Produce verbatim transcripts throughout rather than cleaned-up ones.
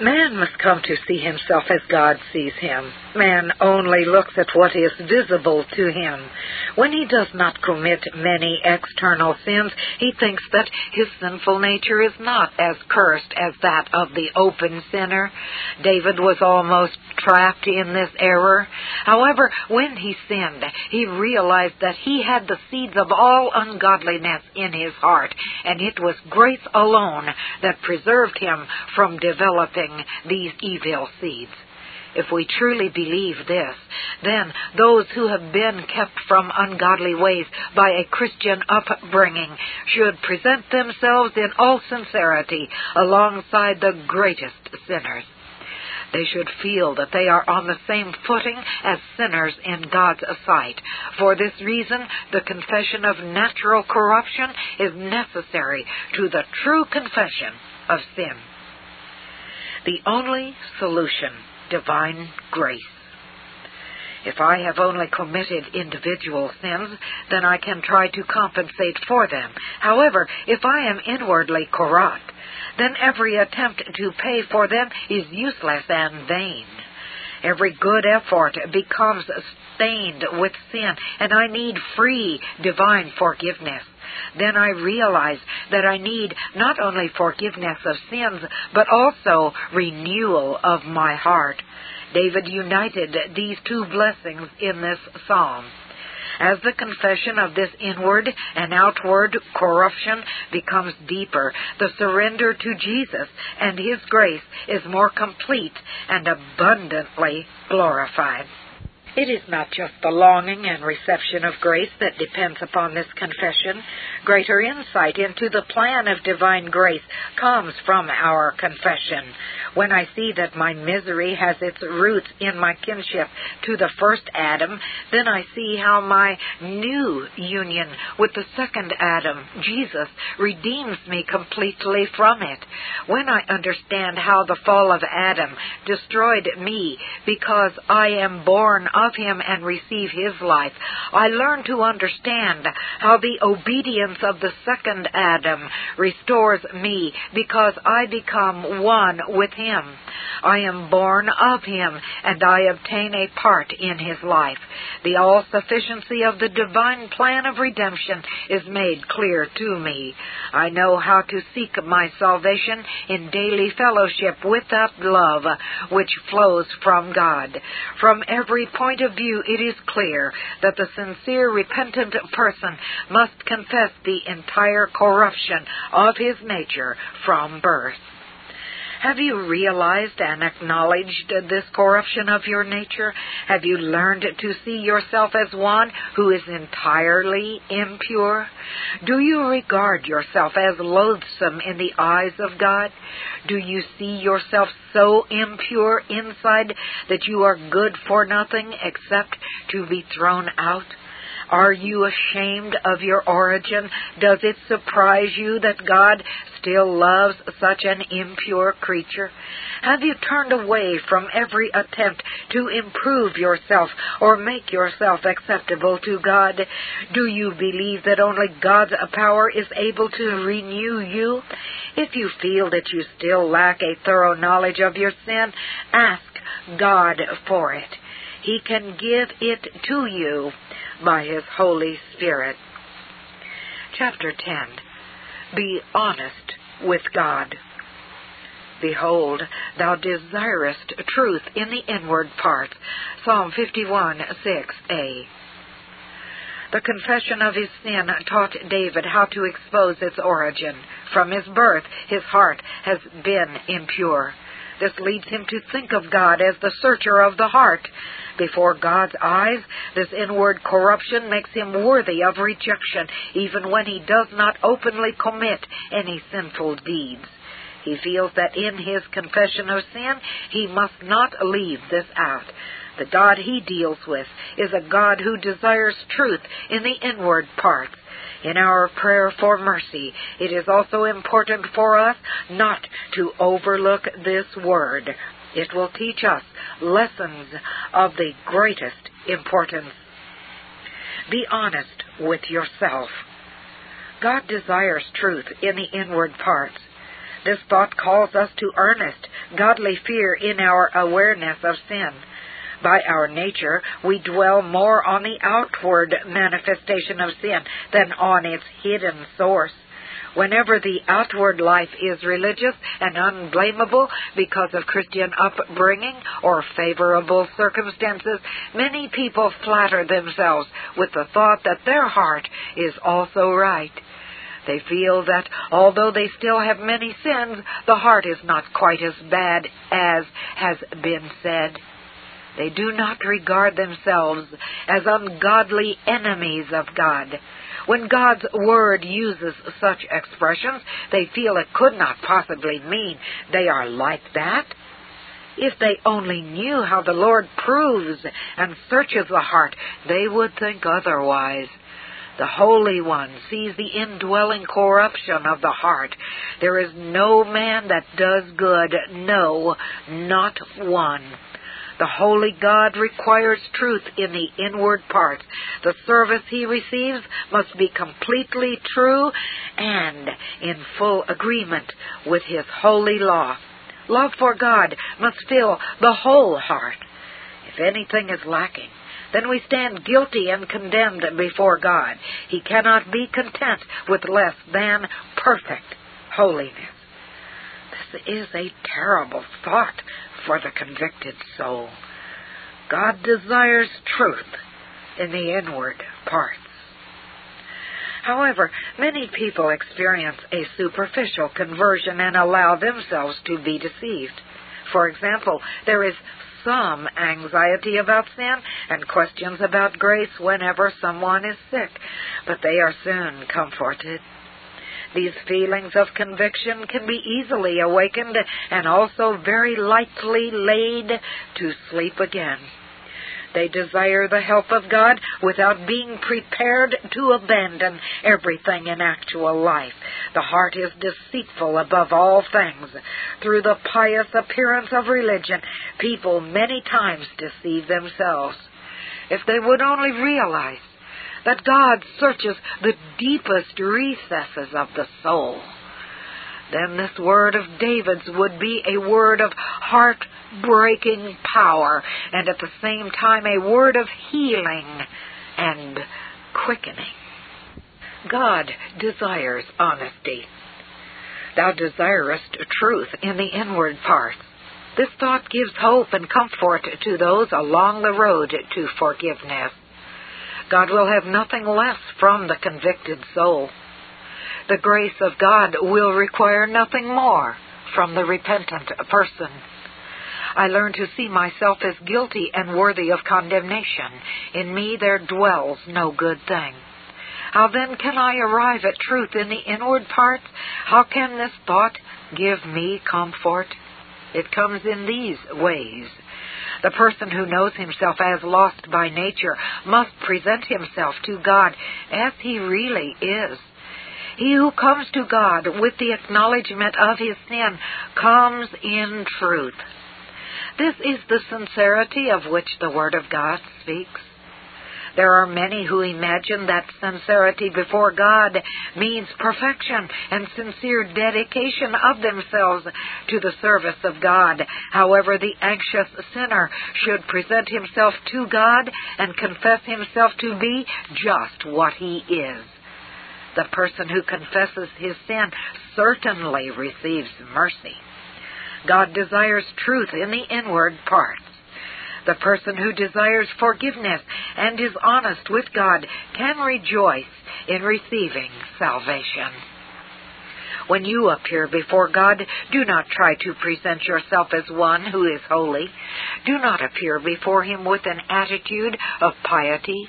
Man must come to see himself as God sees him. Man only looks at what is visible to him. When he does not commit many external sins, he thinks that his sinful nature is not as cursed as that of the open sinner. David was almost trapped in this error. However, when he sinned, he realized that he had the seeds of all ungodliness in his heart, and it was grace alone that preserved him from developing these evil seeds. If we truly believe this, then those who have been kept from ungodly ways by a Christian upbringing should present themselves in all sincerity alongside the greatest sinners. They should feel that they are on the same footing as sinners in God's sight. For this reason, the confession of natural corruption is necessary to the true confession of sin. The only solution, divine grace. If I have only committed individual sins, then I can try to compensate for them. However, if I am inwardly corrupt, then every attempt to pay for them is useless and vain. Every good effort becomes stained with sin, and I need free divine forgiveness. Then I realize that I need not only forgiveness of sins, but also renewal of my heart. David united these two blessings in this psalm. As the confession of this inward and outward corruption becomes deeper, the surrender to Jesus and His grace is more complete and abundantly glorified. It is not just the longing and reception of grace that depends upon this confession. Greater insight into the plan of divine grace comes from our confession. When I see that my misery has its roots in my kinship to the first Adam, then I see how my new union with the second Adam, Jesus, redeems me completely from it. When I understand how the fall of Adam destroyed me because I am born of him and receive his life, I learn to understand how the obedience of the second Adam restores me because I become one with him. I am born of him and I obtain a part in his life. The all-sufficiency of the divine plan of redemption is made clear to me. I know how to seek my salvation in daily fellowship with that love which flows from God. From every point Point of view, it is clear that the sincere, repentant person must confess the entire corruption of his nature from birth. Have you realized and acknowledged this corruption of your nature? Have you learned to see yourself as one who is entirely impure? Do you regard yourself as loathsome in the eyes of God? Do you see yourself so impure inside that you are good for nothing except to be thrown out? Are you ashamed of your origin? Does it surprise you that God still loves such an impure creature? Have you turned away from every attempt to improve yourself or make yourself acceptable to God? Do you believe that only God's power is able to renew you? If you feel that you still lack a thorough knowledge of your sin, ask God for it. He can give it to you by His Holy Spirit. Chapter ten. Be honest with God. Behold, thou desirest truth in the inward parts. Psalm fifty-one, six a. The confession of his sin taught David how to expose its origin. From his birth, his heart has been impure. This leads him to think of God as the searcher of the heart. Before God's eyes, this inward corruption makes him worthy of rejection, even when he does not openly commit any sinful deeds. He feels that in his confession of sin, he must not leave this out. The God he deals with is a God who desires truth in the inward parts. In our prayer for mercy, it is also important for us not to overlook this word. It will teach us lessons of the greatest importance. Be honest with yourself. God desires truth in the inward parts. This thought calls us to earnest, godly fear in our awareness of sin. By our nature, we dwell more on the outward manifestation of sin than on its hidden source. Whenever the outward life is religious and unblameable because of Christian upbringing or favorable circumstances, many people flatter themselves with the thought that their heart is also right. They feel that although they still have many sins, the heart is not quite as bad as has been said. They do not regard themselves as ungodly enemies of God. When God's Word uses such expressions, they feel it could not possibly mean they are like that. If they only knew how the Lord proves and searches the heart, they would think otherwise. The Holy One sees the indwelling corruption of the heart. There is no man that does good, no, not one. The Holy God requires truth in the inward parts. The service he receives must be completely true and in full agreement with his holy law. Love for God must fill the whole heart. If anything is lacking, then we stand guilty and condemned before God. He cannot be content with less than perfect holiness. This is a terrible thought for the convicted soul. God desires truth in the inward parts. However, many people experience a superficial conversion and allow themselves to be deceived. For example, there is some anxiety about sin and questions about grace whenever someone is sick, but they are soon comforted. These feelings of conviction can be easily awakened and also very lightly laid to sleep again. They desire the help of God without being prepared to abandon everything in actual life. The heart is deceitful above all things. Through the pious appearance of religion, people many times deceive themselves. If they would only realize that God searches the deepest recesses of the soul, then this word of David's would be a word of heart-breaking power, and at the same time a word of healing and quickening. God desires honesty. Thou desirest truth in the inward parts. This thought gives hope and comfort to those along the road to forgiveness. God will have nothing less from the convicted soul. The grace of God will require nothing more from the repentant person. I learn to see myself as guilty and worthy of condemnation. In me there dwells no good thing. How then can I arrive at truth in the inward parts? How can this thought give me comfort? It comes in these ways. The person who knows himself as lost by nature must present himself to God as he really is. He who comes to God with the acknowledgement of his sin comes in truth. This is the sincerity of which the Word of God speaks. There are many who imagine that sincerity before God means perfection and sincere dedication of themselves to the service of God. However, the anxious sinner should present himself to God and confess himself to be just what he is. The person who confesses his sin certainly receives mercy. God desires truth in the inward parts. The person who desires forgiveness and is honest with God can rejoice in receiving salvation. When you appear before God, do not try to present yourself as one who is holy. Do not appear before Him with an attitude of piety.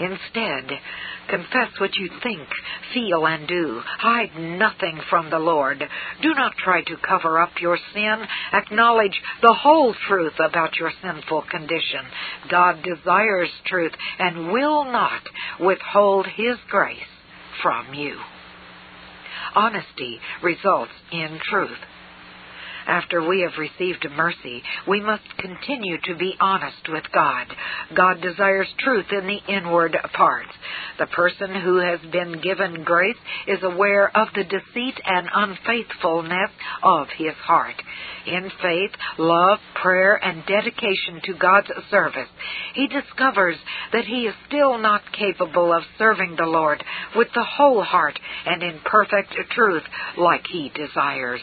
Instead, confess what you think, feel, and do. Hide nothing from the Lord. Do not try to cover up your sin. Acknowledge the whole truth about your sinful condition. God desires truth and will not withhold His grace from you. Honesty results in truth. After we have received mercy, we must continue to be honest with God. God desires truth in the inward parts. The person who has been given grace is aware of the deceit and unfaithfulness of his heart. In faith, love, prayer, and dedication to God's service, he discovers that he is still not capable of serving the Lord with the whole heart and in perfect truth like he desires.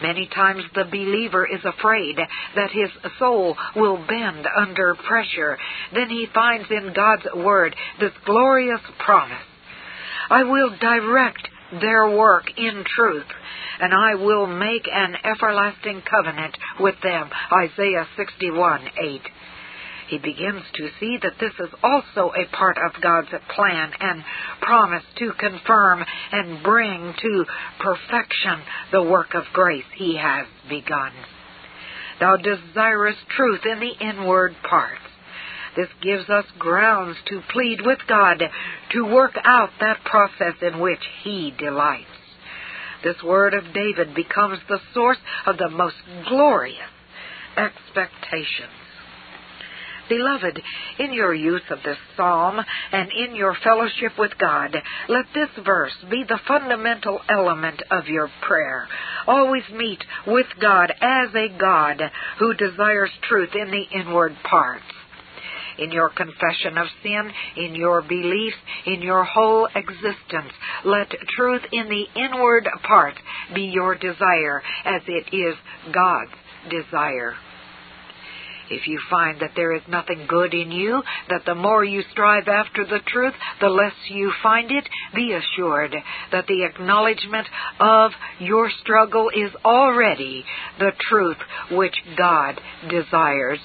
Many times the believer is afraid that his soul will bend under pressure. Then he finds in God's Word this glorious promise: I will direct their work in truth, and I will make an everlasting covenant with them. Isaiah sixty-one eight. He begins to see that this is also a part of God's plan and promise to confirm and bring to perfection the work of grace he has begun. Thou desirest truth in the inward parts. This gives us grounds to plead with God to work out that process in which he delights. This word of David becomes the source of the most glorious expectations. Beloved, in your use of this psalm and in your fellowship with God, let this verse be the fundamental element of your prayer. Always meet with God as a God who desires truth in the inward parts. In your confession of sin, in your beliefs, in your whole existence, let truth in the inward parts be your desire, as it is God's desire. If you find that there is nothing good in you, that the more you strive after the truth, the less you find it, be assured that the acknowledgement of your struggle is already the truth which God desires.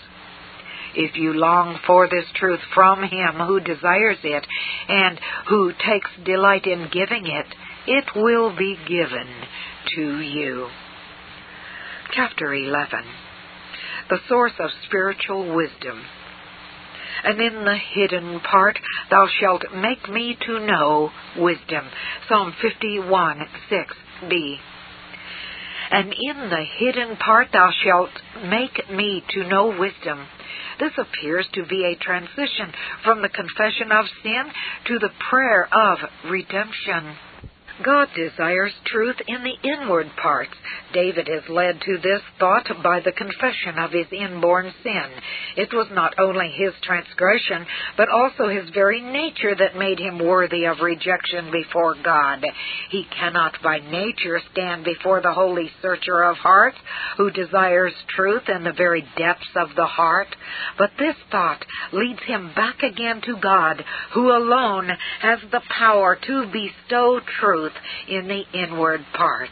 If you long for this truth from Him who desires it and who takes delight in giving it, it will be given to you. Chapter eleven. The source of spiritual wisdom. And in the hidden part thou shalt make me to know wisdom. Psalm fifty-one six b. And in the hidden part thou shalt make me to know wisdom. This appears to be a transition from the confession of sin to the prayer of redemption. God desires truth in the inward parts. David is led to this thought by the confession of his inborn sin. It was not only his transgression, but also his very nature that made him worthy of rejection before God. He cannot by nature stand before the holy searcher of hearts, who desires truth in the very depths of the heart. But this thought leads him back again to God, who alone has the power to bestow truth in the inward parts.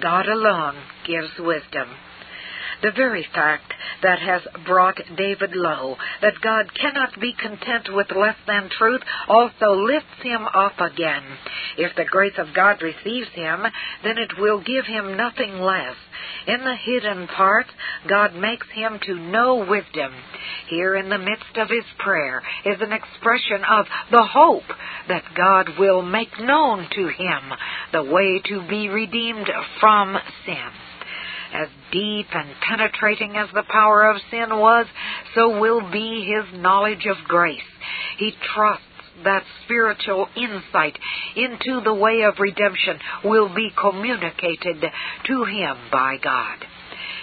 God alone gives wisdom. The very fact that has brought David low, that God cannot be content with less than truth, also lifts him up again. If the grace of God receives him, then it will give him nothing less. In the hidden parts, God makes him to know wisdom. Here in the midst of his prayer is an expression of the hope that God will make known to him the way to be redeemed from sin. As deep and penetrating as the power of sin was, so will be his knowledge of grace. He trusts that spiritual insight into the way of redemption will be communicated to him by God.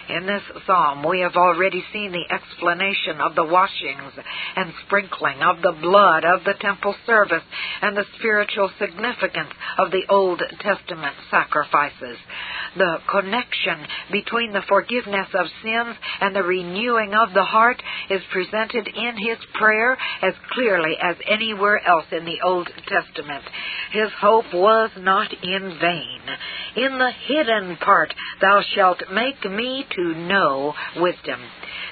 In this psalm, we have already seen the explanation of the washings and sprinkling of the blood of the temple service and the spiritual significance of the Old Testament sacrifices. The connection between the forgiveness of sins and the renewing of the heart is presented in his prayer as clearly as anywhere else in the Old Testament. His hope was not in vain. In the hidden part, thou shalt make me to know wisdom.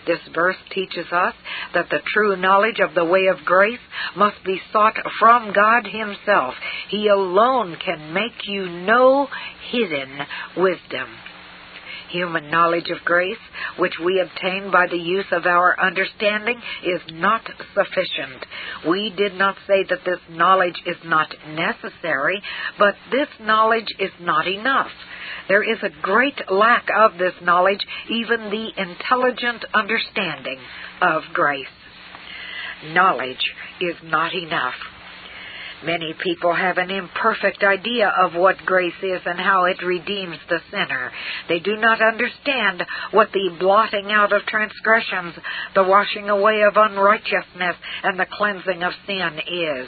This verse teaches us that the true knowledge of the way of grace must be sought from God Himself. He alone can make you know hidden wisdom. Human knowledge of grace, which we obtain by the use of our understanding, is not sufficient. We did not say that this knowledge is not necessary, but this knowledge is not enough. There is a great lack of this knowledge, even the intelligent understanding of grace. Knowledge is not enough. Many people have an imperfect idea of what grace is and how it redeems the sinner. They do not understand what the blotting out of transgressions, the washing away of unrighteousness, and the cleansing of sin is.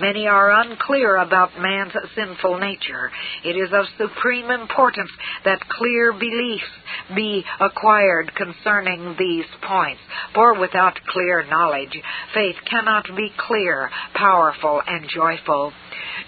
Many are unclear about man's sinful nature. It is of supreme importance that clear beliefs be acquired concerning these points, for without clear knowledge, faith cannot be clear, powerful, and joyful.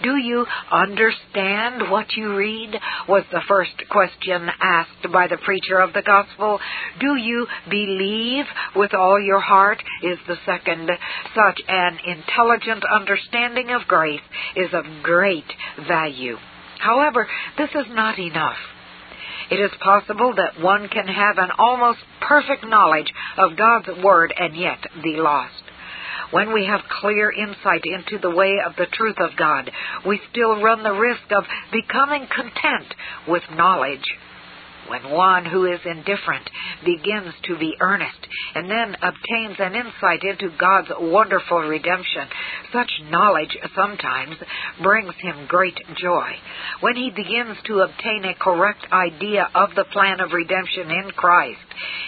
Do you understand what you read? Was the first question asked by the preacher of the gospel. Do you believe with all your heart? Is the second. Such an intelligent understanding of grace is of great value. However, this is not enough. It is possible that one can have an almost perfect knowledge of God's Word and yet be lost. When we have clear insight into the way of the truth of God, we still run the risk of becoming content with knowledge. When one who is indifferent begins to be earnest and then obtains an insight into God's wonderful redemption, such knowledge sometimes brings him great joy. When he begins to obtain a correct idea of the plan of redemption in Christ,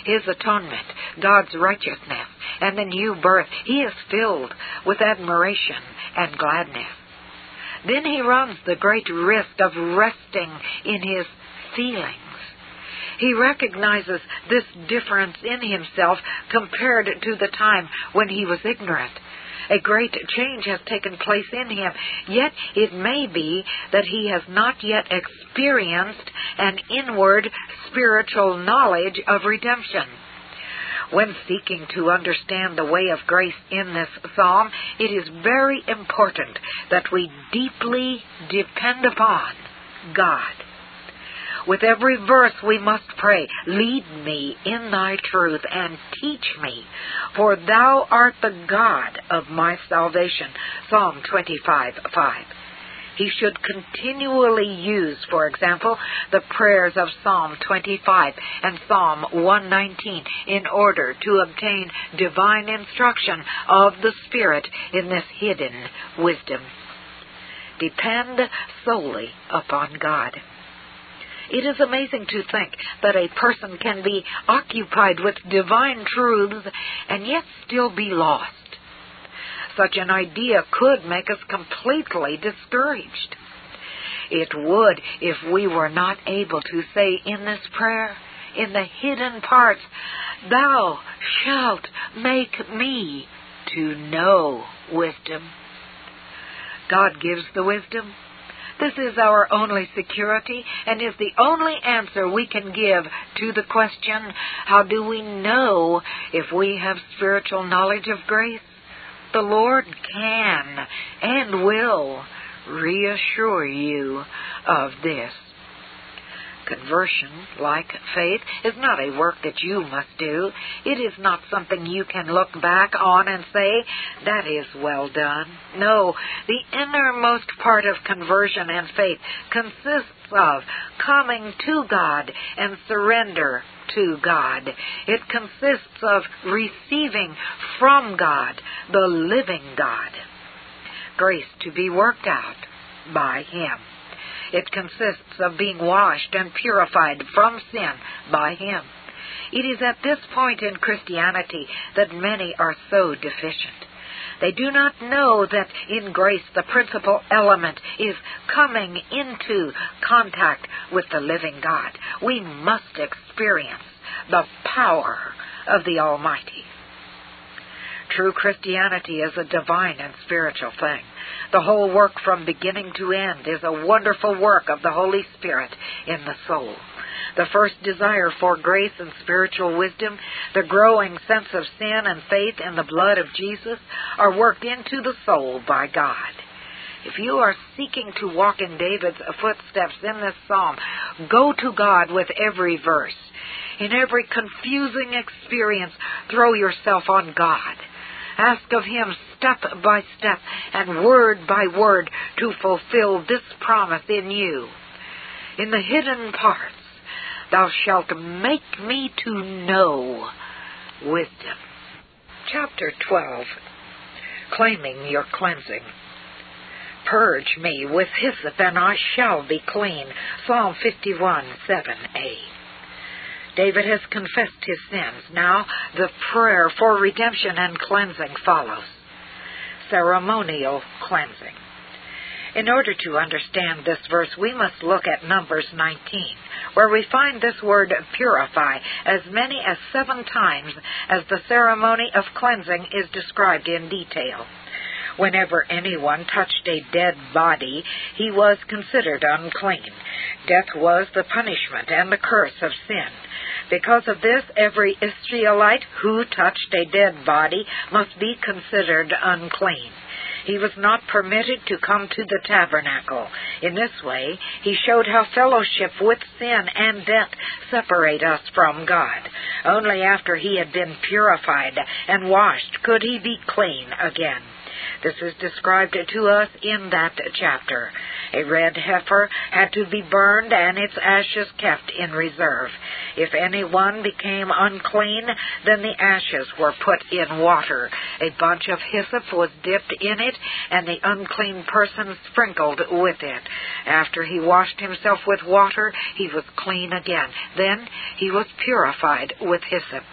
His atonement, God's righteousness, and the new birth, he is filled with admiration and gladness. Then he runs the great risk of resting in his feelings. He recognizes this difference in himself compared to the time when he was ignorant. A great change has taken place in him, yet it may be that he has not yet experienced an inward spiritual knowledge of redemption. When seeking to understand the way of grace in this psalm, it is very important that we deeply depend upon God. With every verse we must pray, "Lead me in thy truth and teach me, for thou art the God of my salvation." Psalm twenty-five five. He should continually use, for example, the prayers of Psalm twenty-five and Psalm one nineteen in order to obtain divine instruction of the Spirit in this hidden wisdom. Depend solely upon God. It is amazing to think that a person can be occupied with divine truths and yet still be lost. Such an idea could make us completely discouraged. It would if we were not able to say in this prayer, in the hidden parts, "Thou shalt make me to know wisdom." God gives the wisdom. This is our only security and is the only answer we can give to the question, how do we know if we have spiritual knowledge of grace? The Lord can and will reassure you of this. Conversion, like faith, is not a work that you must do. It is not something you can look back on and say, "That is well done." No, the innermost part of conversion and faith consists of coming to God and surrender to God. It consists of receiving from God, the living God, grace to be worked out by Him. It consists of being washed and purified from sin by Him. It is at this point in Christianity that many are so deficient. They do not know that in grace the principal element is coming into contact with the living God. We must experience the power of the Almighty. True Christianity is a divine and spiritual thing. The whole work from beginning to end is a wonderful work of the Holy Spirit in the soul. The first desire for grace and spiritual wisdom, the growing sense of sin and faith in the blood of Jesus, are worked into the soul by God. If you are seeking to walk in David's footsteps in this psalm, go to God with every verse. In every confusing experience, throw yourself on God. Ask of Him step by step and word by word to fulfill this promise in you. In the hidden parts, thou shalt make me to know wisdom. Chapter twelve. Claiming your cleansing. Purge me with hyssop, and I shall be clean. Psalm fifty-one, seven a. David has confessed his sins. Now the prayer for redemption and cleansing follows. Ceremonial cleansing. In order to understand this verse, we must look at Numbers nineteen, where we find this word purify as many as seven times as the ceremony of cleansing is described in detail. Whenever anyone touched a dead body, he was considered unclean. Death was the punishment and the curse of sin. Because of this, every Israelite who touched a dead body must be considered unclean. He was not permitted to come to the tabernacle. In this way, he showed how fellowship with sin and death separate us from God. Only after he had been purified and washed could he be clean again. This is described to us in that chapter. A red heifer had to be burned and its ashes kept in reserve. If anyone became unclean, then the ashes were put in water. A bunch of hyssop was dipped in it, and the unclean person sprinkled with it. After he washed himself with water, he was clean again. Then he was purified with hyssop.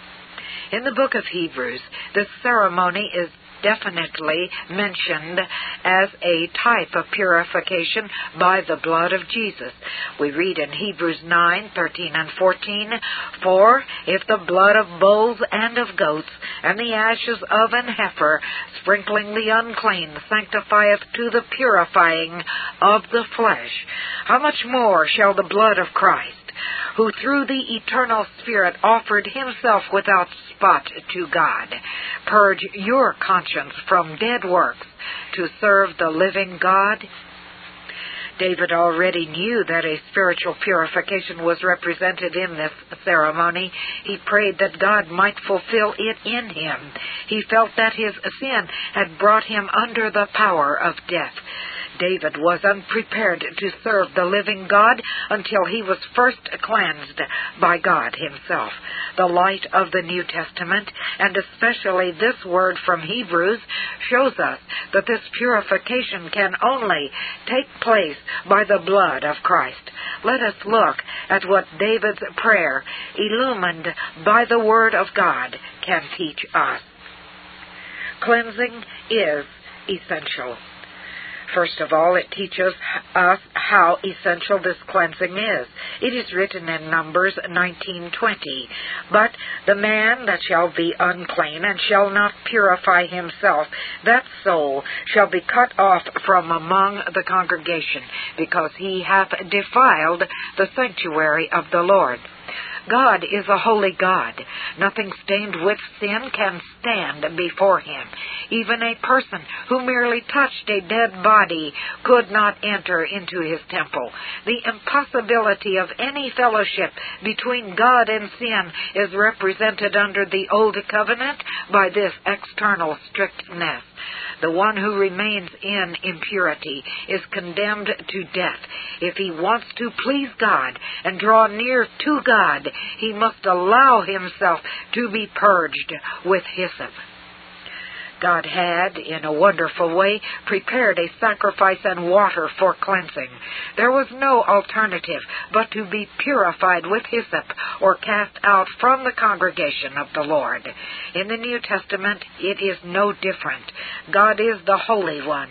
In the book of Hebrews, this ceremony is definitely mentioned as a type of purification by the blood of Jesus. We read in Hebrews nine, thirteen and fourteen, "For if the blood of bulls and of goats and the ashes of an heifer, sprinkling the unclean, sanctifieth to the purifying of the flesh, how much more shall the blood of Christ, who through the eternal Spirit offered himself without spot to God, purge your conscience from dead works to serve the living God?" David already knew that a spiritual purification was represented in this ceremony. He prayed that God might fulfill it in him. He felt that his sin had brought him under the power of death. David was unprepared to serve the living God until he was first cleansed by God himself. The light of the New Testament, and especially this word from Hebrews, shows us that this purification can only take place by the blood of Christ. Let us look at what David's prayer, illumined by the Word of God, can teach us. Cleansing is essential. First of all, it teaches us how essential this cleansing is. It is written in Numbers nineteen twenty, "But the man that shall be unclean and shall not purify himself, that soul shall be cut off from among the congregation, because he hath defiled the sanctuary of the Lord." God is a holy God. Nothing stained with sin can stand before him. Even a person who merely touched a dead body could not enter into his temple. The impossibility of any fellowship between God and sin is represented under the Old Covenant by this external strictness. The one who remains in impurity is condemned to death. If he wants to please God and draw near to God, he must allow himself to be purged with hyssop. God had, in a wonderful way, prepared a sacrifice and water for cleansing. There was no alternative but to be purified with hyssop or cast out from the congregation of the Lord. In the New Testament, it is no different. God is the Holy One.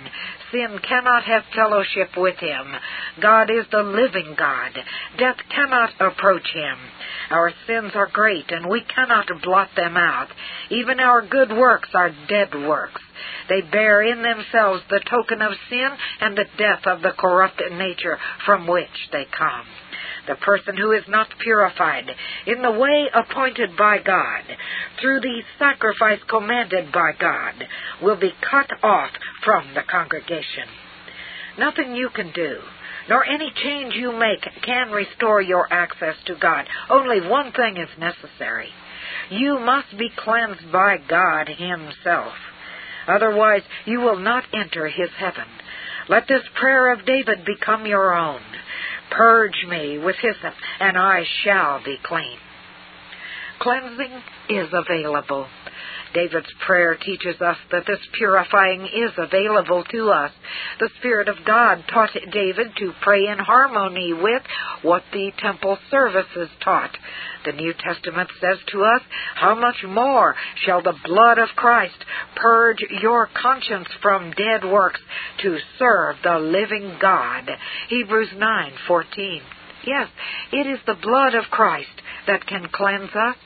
Sin cannot have fellowship with him. God is the living God. Death cannot approach him. Our sins are great, and we cannot blot them out. Even our good works are dead works. They bear in themselves the token of sin and the death of the corrupt nature from which they come. The person who is not purified in the way appointed by God, through the sacrifice commanded by God, will be cut off from the congregation. Nothing you can do, nor any change you make, can restore your access to God. Only one thing is necessary. You must be cleansed by God Himself. Otherwise, you will not enter His heaven. Let this prayer of David become your own. Purge me with hyssop, and I shall be clean. Cleansing is available. David's prayer teaches us that this purifying is available to us. The Spirit of God taught David to pray in harmony with what the temple services taught. The New Testament says to us, "How much more shall the blood of Christ purge your conscience from dead works to serve the living God?" Hebrews nine fourteen. Yes, it is the blood of Christ that can cleanse us.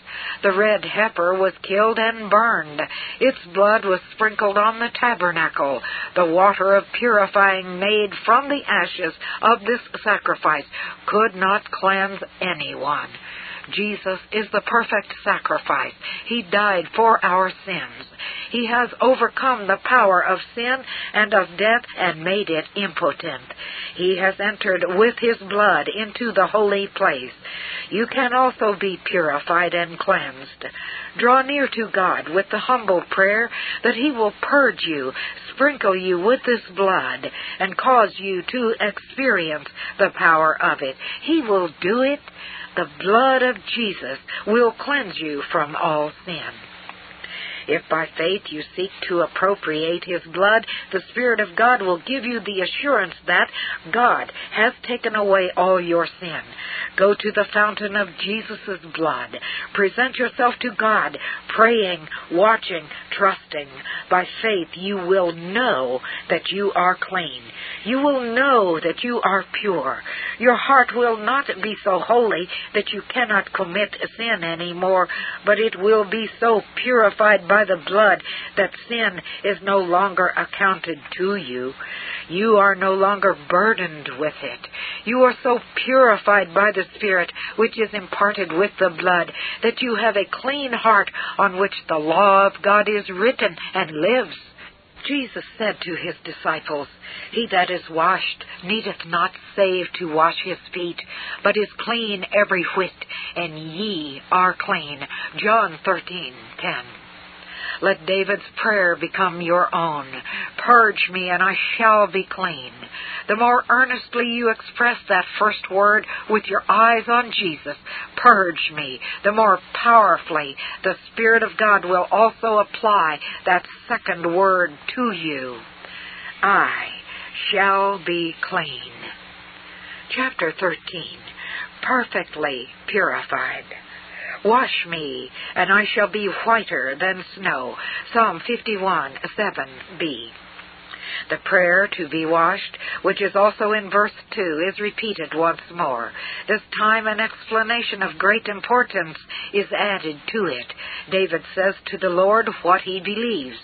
The red heifer was killed and burned. Its blood was sprinkled on the tabernacle. The water of purifying made from the ashes of this sacrifice could not cleanse anyone. Jesus is the perfect sacrifice. He died for our sins. He has overcome the power of sin and of death and made it impotent. He has entered with His blood into the holy place. You can also be purified and cleansed. Draw near to God with the humble prayer that He will purge you, sprinkle you with this blood, and cause you to experience the power of it. He will do it. The blood of Jesus will cleanse you from all sin. If by faith you seek to appropriate His blood, the Spirit of God will give you the assurance that God has taken away all your sin. Go to the fountain of Jesus' blood. Present yourself to God, praying, watching, trusting. By faith you will know that you are clean. You will know that you are pure. Your heart will not be so holy that you cannot commit sin anymore, but it will be so purified by the blood that sin is no longer accounted to you. You are no longer burdened with it. You are so purified by the Spirit, which is imparted with the blood, that you have a clean heart on which the law of God is written and lives. Jesus said to His disciples, "He that is washed needeth not save to wash his feet, but is clean every whit, and ye are clean." John thirteen ten. Let David's prayer become your own. Purge me, and I shall be clean. The more earnestly you express that first word with your eyes on Jesus, "Purge me," the more powerfully the Spirit of God will also apply that second word to you. I shall be clean. Chapter thirteen. Perfectly purified. Wash me, and I shall be whiter than snow. Psalm fifty-one seven b. The prayer to be washed, which is also in verse two, is repeated once more. This time an explanation of great importance is added to it. David says to the Lord what he believes.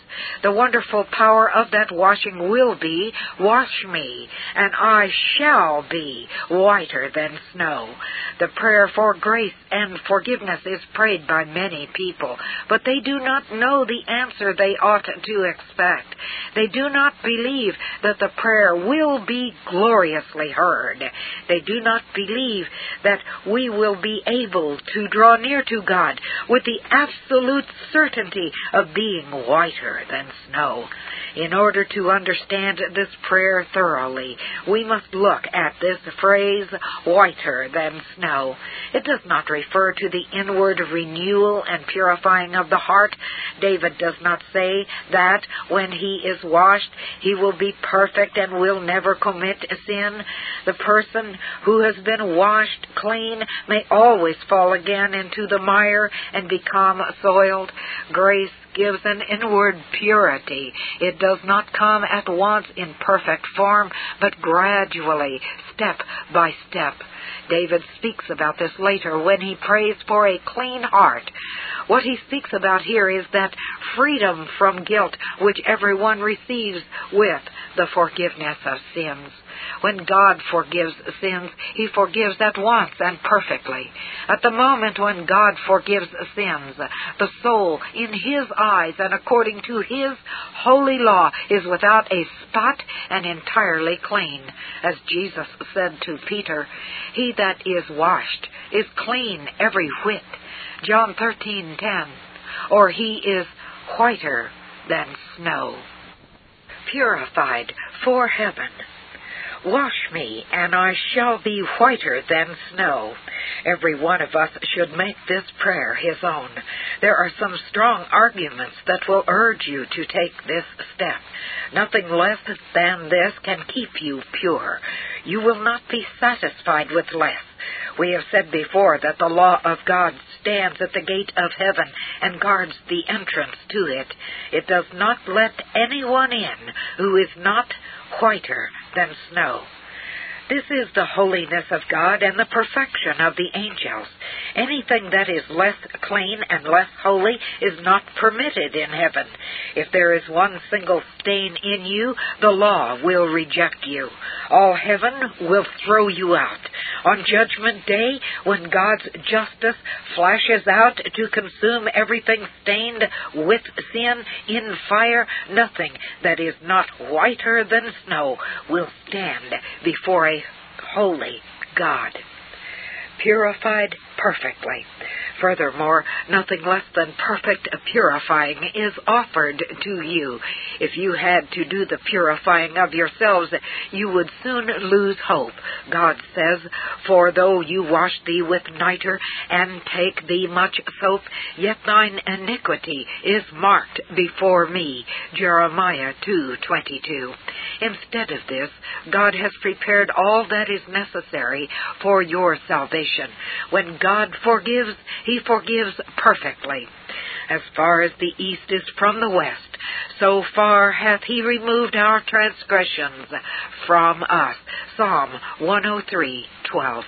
The wonderful power of that washing will be, "Wash me, and I shall be whiter than snow." The prayer for grace and forgiveness is prayed by many people, but they do not know the answer they ought to expect. They do not be believe that the prayer will be gloriously heard. They do not believe that we will be able to draw near to God with the absolute certainty of being whiter than snow. In order to understand this prayer thoroughly, we must look at this phrase, "whiter than snow." It does not refer to the inward renewal and purifying of the heart. David does not say that when he is washed, he will be perfect and will never commit sin. The person who has been washed clean may always fall again into the mire and become soiled. Grace gives an inward purity. It does not come at once in perfect form, but gradually, step by step. David speaks about this later when he prays for a clean heart. What he speaks about here is that freedom from guilt which everyone receives with the forgiveness of sins. When God forgives sins, He forgives at once and perfectly. At the moment when God forgives sins, the soul, in His eyes and according to His holy law, is without a spot and entirely clean. As Jesus said to Peter, "He that is washed is clean every whit." John thirteen ten. Or he is whiter than snow. Purified for heaven. Wash me, and I shall be whiter than snow. Every one of us should make this prayer his own. There are some strong arguments that will urge you to take this step. Nothing less than this can keep you pure. You will not be satisfied with less. We have said before that the law of God stands at the gate of heaven and guards the entrance to it. It does not let anyone in who is not whiter than snow. This is the holiness of God and the perfection of the angels. Anything that is less clean and less holy is not permitted in heaven. If there is one single stain in you, the law will reject you. All heaven will throw you out. On Judgment Day, when God's justice flashes out to consume everything stained with sin in fire, nothing that is not whiter than snow will stand before a holy God. Purified perfectly. Furthermore, nothing less than perfect purifying is offered to you. If you had to do the purifying of yourselves, you would soon lose hope. God says, "For though you wash thee with nitre, and take thee much soap, yet thine iniquity is marked before me." Jeremiah two twenty-two. Instead of this, God has prepared all that is necessary for your salvation. When God forgives, He forgives perfectly. As far as the east is from the west, so far hath He removed our transgressions from us. Psalm one oh three twelve.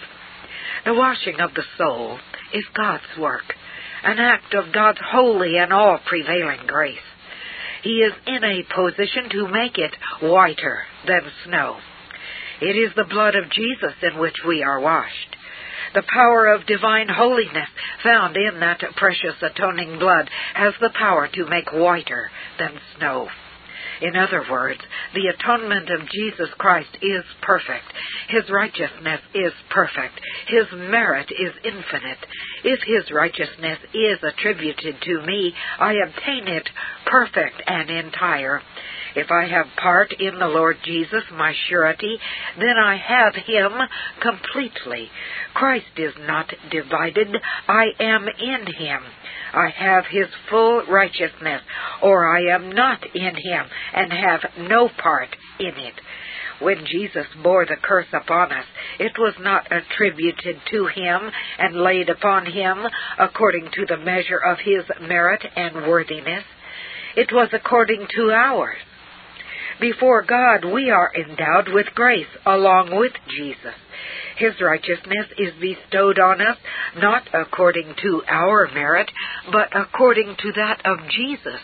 The washing of the soul is God's work, an act of God's holy and all-prevailing grace. He is in a position to make it whiter than snow. It is the blood of Jesus in which we are washed. The power of divine holiness found in that precious atoning blood has the power to make whiter than snow. In other words, the atonement of Jesus Christ is perfect. His righteousness is perfect. His merit is infinite. If His righteousness is attributed to me, I obtain it perfect and entire. If I have part in the Lord Jesus, my surety, then I have Him completely. Christ is not divided. I am in Him. I have His full righteousness, or I am not in Him and have no part in it. When Jesus bore the curse upon us, it was not attributed to Him and laid upon Him according to the measure of His merit and worthiness. It was according to ours. Before God, we are endowed with grace along with Jesus. His righteousness is bestowed on us not according to our merit, but according to that of Jesus.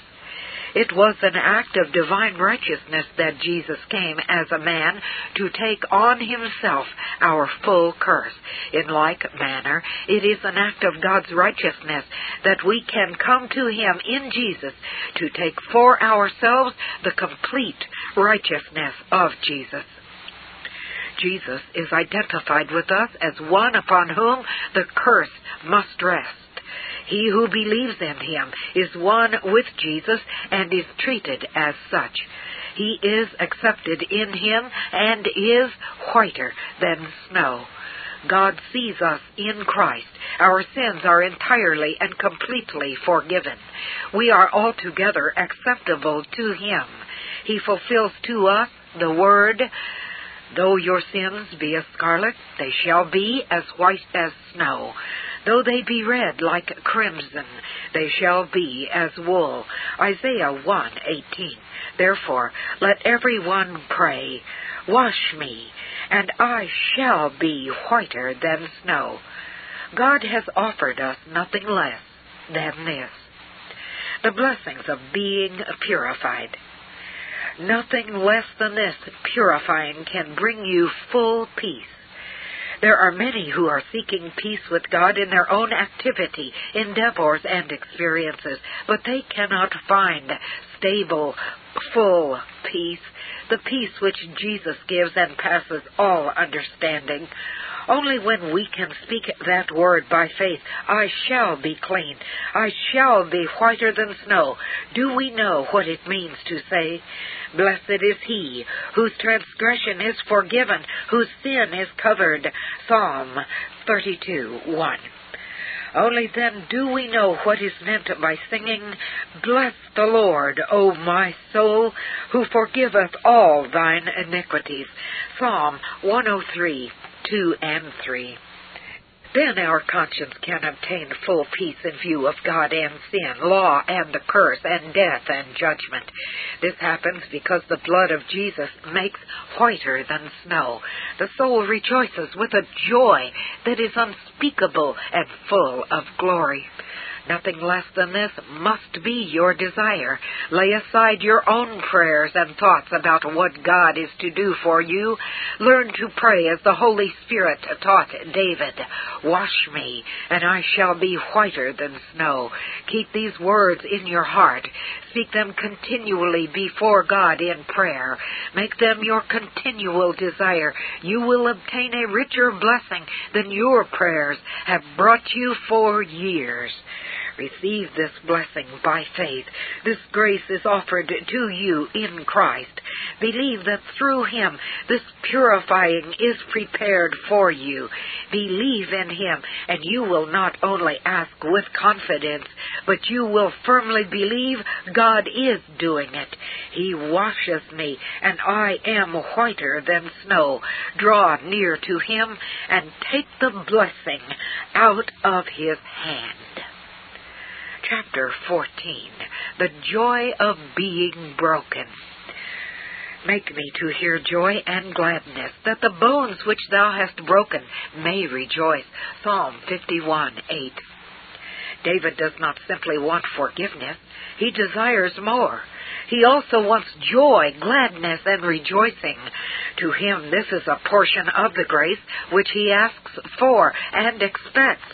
It was an act of divine righteousness that Jesus came as a man to take on Himself our full curse. In like manner, it is an act of God's righteousness that we can come to Him in Jesus to take for ourselves the complete righteousness of Jesus. Jesus is identified with us as one upon whom the curse must rest. He who believes in Him is one with Jesus and is treated as such. He is accepted in Him and is whiter than snow. God sees us in Christ. Our sins are entirely and completely forgiven. We are altogether acceptable to Him. He fulfills to us the word, "Though your sins be as scarlet, they shall be as white as snow. Though they be red like crimson, they shall be as wool." Isaiah one eighteen. Therefore, let everyone pray, "Wash me, and I shall be whiter than snow." God has offered us nothing less than this. The blessings of being purified. Nothing less than this purifying can bring you full peace. There are many who are seeking peace with God in their own activity, endeavors, and experiences, but they cannot find stable, full peace, the peace which Jesus gives and passes all understanding. Only when we can speak that word by faith, I shall be clean, I shall be whiter than snow, do we know what it means to say, Blessed is he whose transgression is forgiven, whose sin is covered. Psalm thirty-two, one. Only then do we know what is meant by singing, Bless the Lord, O my soul, who forgiveth all thine iniquities. Psalm one oh three, two and three. Then our conscience can obtain full peace in view of God and sin, law and the curse, and death and judgment. This happens because the blood of Jesus makes whiter than snow. The soul rejoices with a joy that is unspeakable and full of glory. Nothing less than this must be your desire. Lay aside your own prayers and thoughts about what God is to do for you. Learn to pray as the Holy Spirit taught David. Wash me, and I shall be whiter than snow. Keep these words in your heart. Speak them continually before God in prayer. Make them your continual desire. You will obtain a richer blessing than your prayers have brought you for years. Receive this blessing by faith. This grace is offered to you in Christ. Believe that through Him this purifying is prepared for you. Believe in Him, and you will not only ask with confidence, but you will firmly believe God is doing it. He washes me, and I am whiter than snow. Draw near to Him and take the blessing out of His hand. Chapter fourteen, The Joy of Being Broken. Make me to hear joy and gladness, that the bones which thou hast broken may rejoice. Psalm fifty-one, eight. David does not simply want forgiveness. He desires more. He also wants joy, gladness, and rejoicing. To him, this is a portion of the grace which he asks for and expects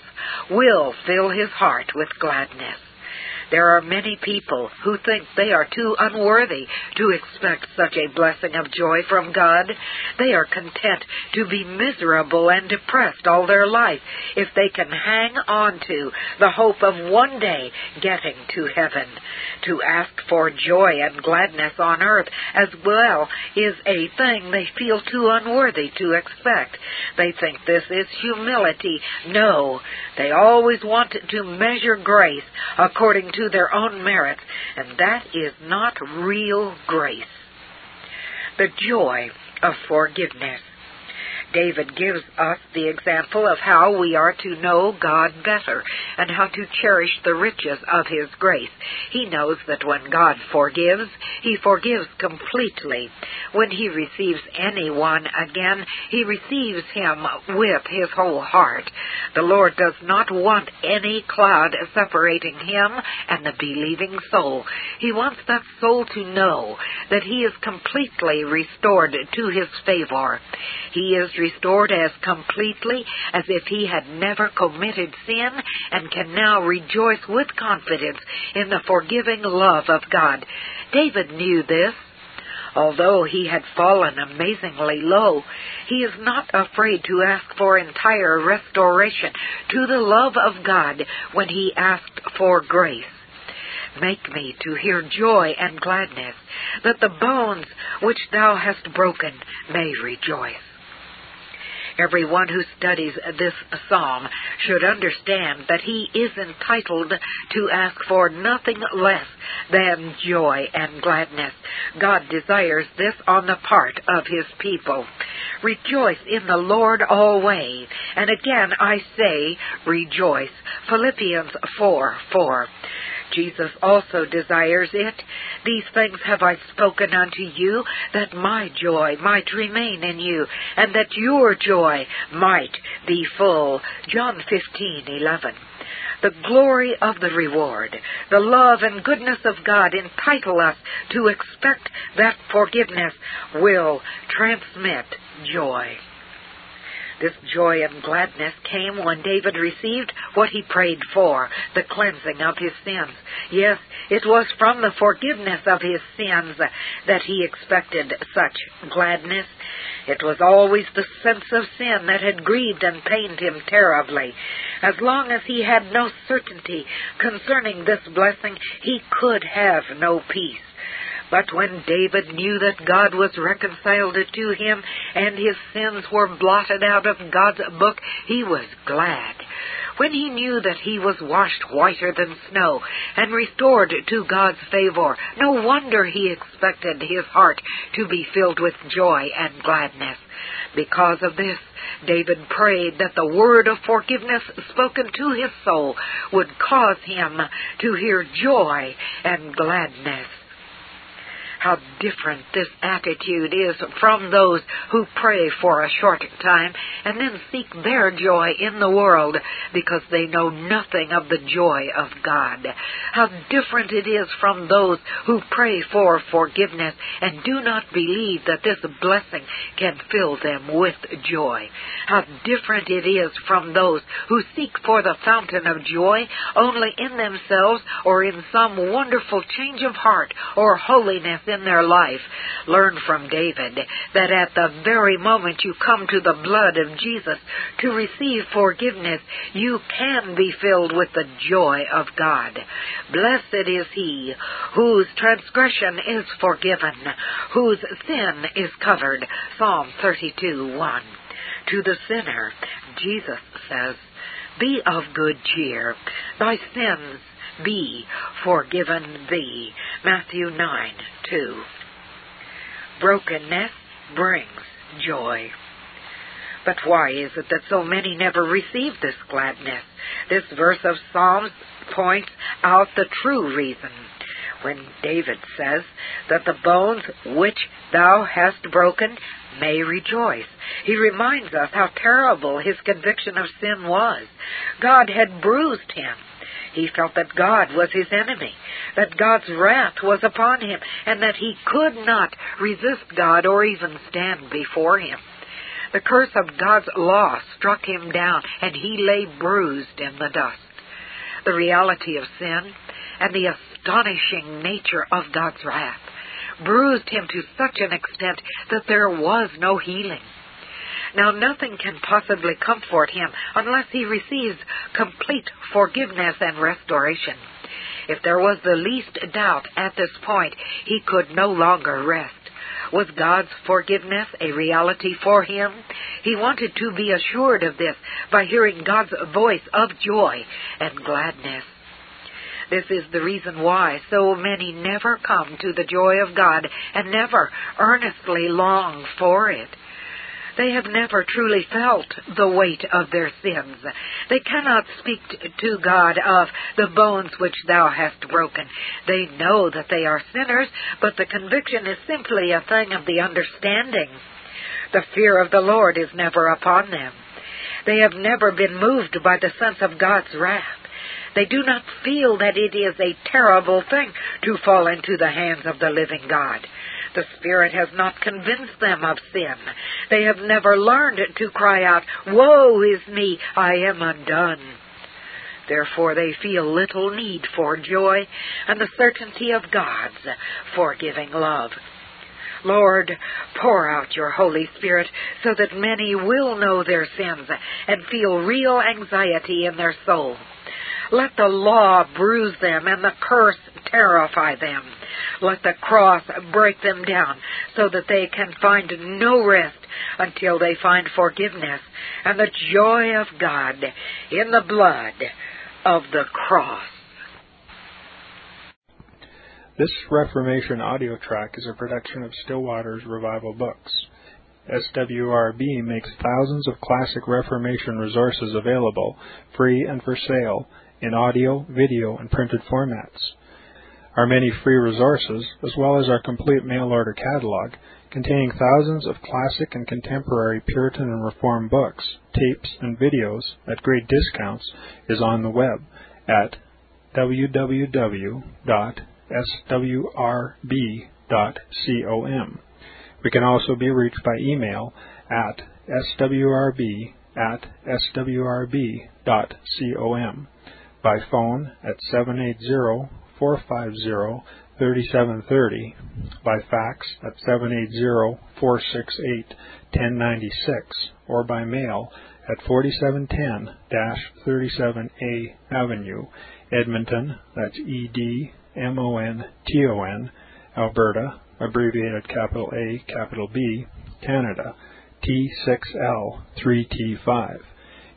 will fill his heart with gladness. There are many people who think they are too unworthy to expect such a blessing of joy from God. They are content to be miserable and depressed all their life if they can hang on to the hope of one day getting to heaven. To ask for joy and gladness on earth as well is a thing they feel too unworthy to expect. They think this is humility. No, they always want to measure grace according to to their own merits, and that is not real grace. The joy of forgiveness. David gives us the example of how we are to know God better and how to cherish the riches of His grace. He knows that when God forgives, He forgives completely. When He receives anyone again, He receives him with His whole heart. The Lord does not want any cloud separating Him and the believing soul. He wants that soul to know that He is completely restored to His favor. He is restored as completely as if he had never committed sin and can now rejoice with confidence in the forgiving love of God. David knew this. Although he had fallen amazingly low, he is not afraid to ask for entire restoration to the love of God when he asked for grace. Make me to hear joy and gladness, that the bones which thou hast broken may rejoice. Everyone who studies this psalm should understand that he is entitled to ask for nothing less than joy and gladness. God desires this on the part of His people. Rejoice in the Lord always. And again I say, rejoice. Philippians four, four. Jesus also desires it. These things have I spoken unto you, that my joy might remain in you, and that your joy might be full. John fifteen, eleven. The glory of the reward, the love and goodness of God entitle us to expect that forgiveness will transmit joy. This joy and gladness came when David received what he prayed for, the cleansing of his sins. Yes, it was from the forgiveness of his sins that he expected such gladness. It was always the sense of sin that had grieved and pained him terribly. As long as he had no certainty concerning this blessing, he could have no peace. But when David knew that God was reconciled to him and his sins were blotted out of God's book, he was glad. When he knew that he was washed whiter than snow and restored to God's favor, no wonder he expected his heart to be filled with joy and gladness. Because of this, David prayed that the word of forgiveness spoken to his soul would cause him to hear joy and gladness. How different this attitude is from those who pray for a short time and then seek their joy in the world because they know nothing of the joy of God. How different it is from those who pray for forgiveness and do not believe that this blessing can fill them with joy. How different it is from those who seek for the fountain of joy only in themselves or in some wonderful change of heart or holiness in their life. Learn from David that at the very moment you come to the blood of Jesus to receive forgiveness, you can be filled with the joy of God. Blessed is he whose transgression is forgiven, whose sin is covered. Psalm thirty-two one. To the sinner, Jesus says, "Be of good cheer, thy sins be forgiven thee." Matthew nine two. Brokenness brings joy. But why is it that so many never receive this gladness? This verse of Psalms points out the true reason. When David says that the bones which thou hast broken may rejoice, he reminds us how terrible his conviction of sin was. God had bruised him. He felt that God was his enemy, that God's wrath was upon him, and that he could not resist God or even stand before him. The curse of God's law struck him down, and he lay bruised in the dust. The reality of sin and the astonishing nature of God's wrath bruised him to such an extent that there was no healing. Now, nothing can possibly comfort him unless he receives complete forgiveness and restoration. If there was the least doubt at this point, he could no longer rest. Was God's forgiveness a reality for him? He wanted to be assured of this by hearing God's voice of joy and gladness. This is the reason why so many never come to the joy of God and never earnestly long for it. They have never truly felt the weight of their sins. They cannot speak to God of the bones which thou hast broken. They know that they are sinners, but the conviction is simply a thing of the understanding. The fear of the Lord is never upon them. They have never been moved by the sense of God's wrath. They do not feel that it is a terrible thing to fall into the hands of the living God. The Spirit has not convinced them of sin. They have never learned to cry out, "Woe is me, I am undone." Therefore, they feel little need for joy and the certainty of God's forgiving love. Lord, pour out your Holy Spirit so that many will know their sins and feel real anxiety in their soul. Let the law bruise them and the curse terrify them. Let the cross break them down so that they can find no rest until they find forgiveness and the joy of God in the blood of the cross. This Reformation audio track is a production of Stillwater's Revival Books. S W R B makes thousands of classic Reformation resources available, free and for sale, in audio, video, and printed formats. Our many free resources, as well as our complete mail order catalog, containing thousands of classic and contemporary Puritan and Reform books, tapes, and videos at great discounts, is on the web at w w w dot s w r b dot com. We can also be reached by email at s w r b at s w r b dot com, by phone at seven eight zero, four five zero, three seven three zero, by fax at seven eight zero, four six eight, one zero nine six, or by mail at forty-seven ten, thirty-seven A Avenue, Edmonton, that's E D M O N T O N, Alberta, abbreviated capital A, capital B, Canada, T six L three T five.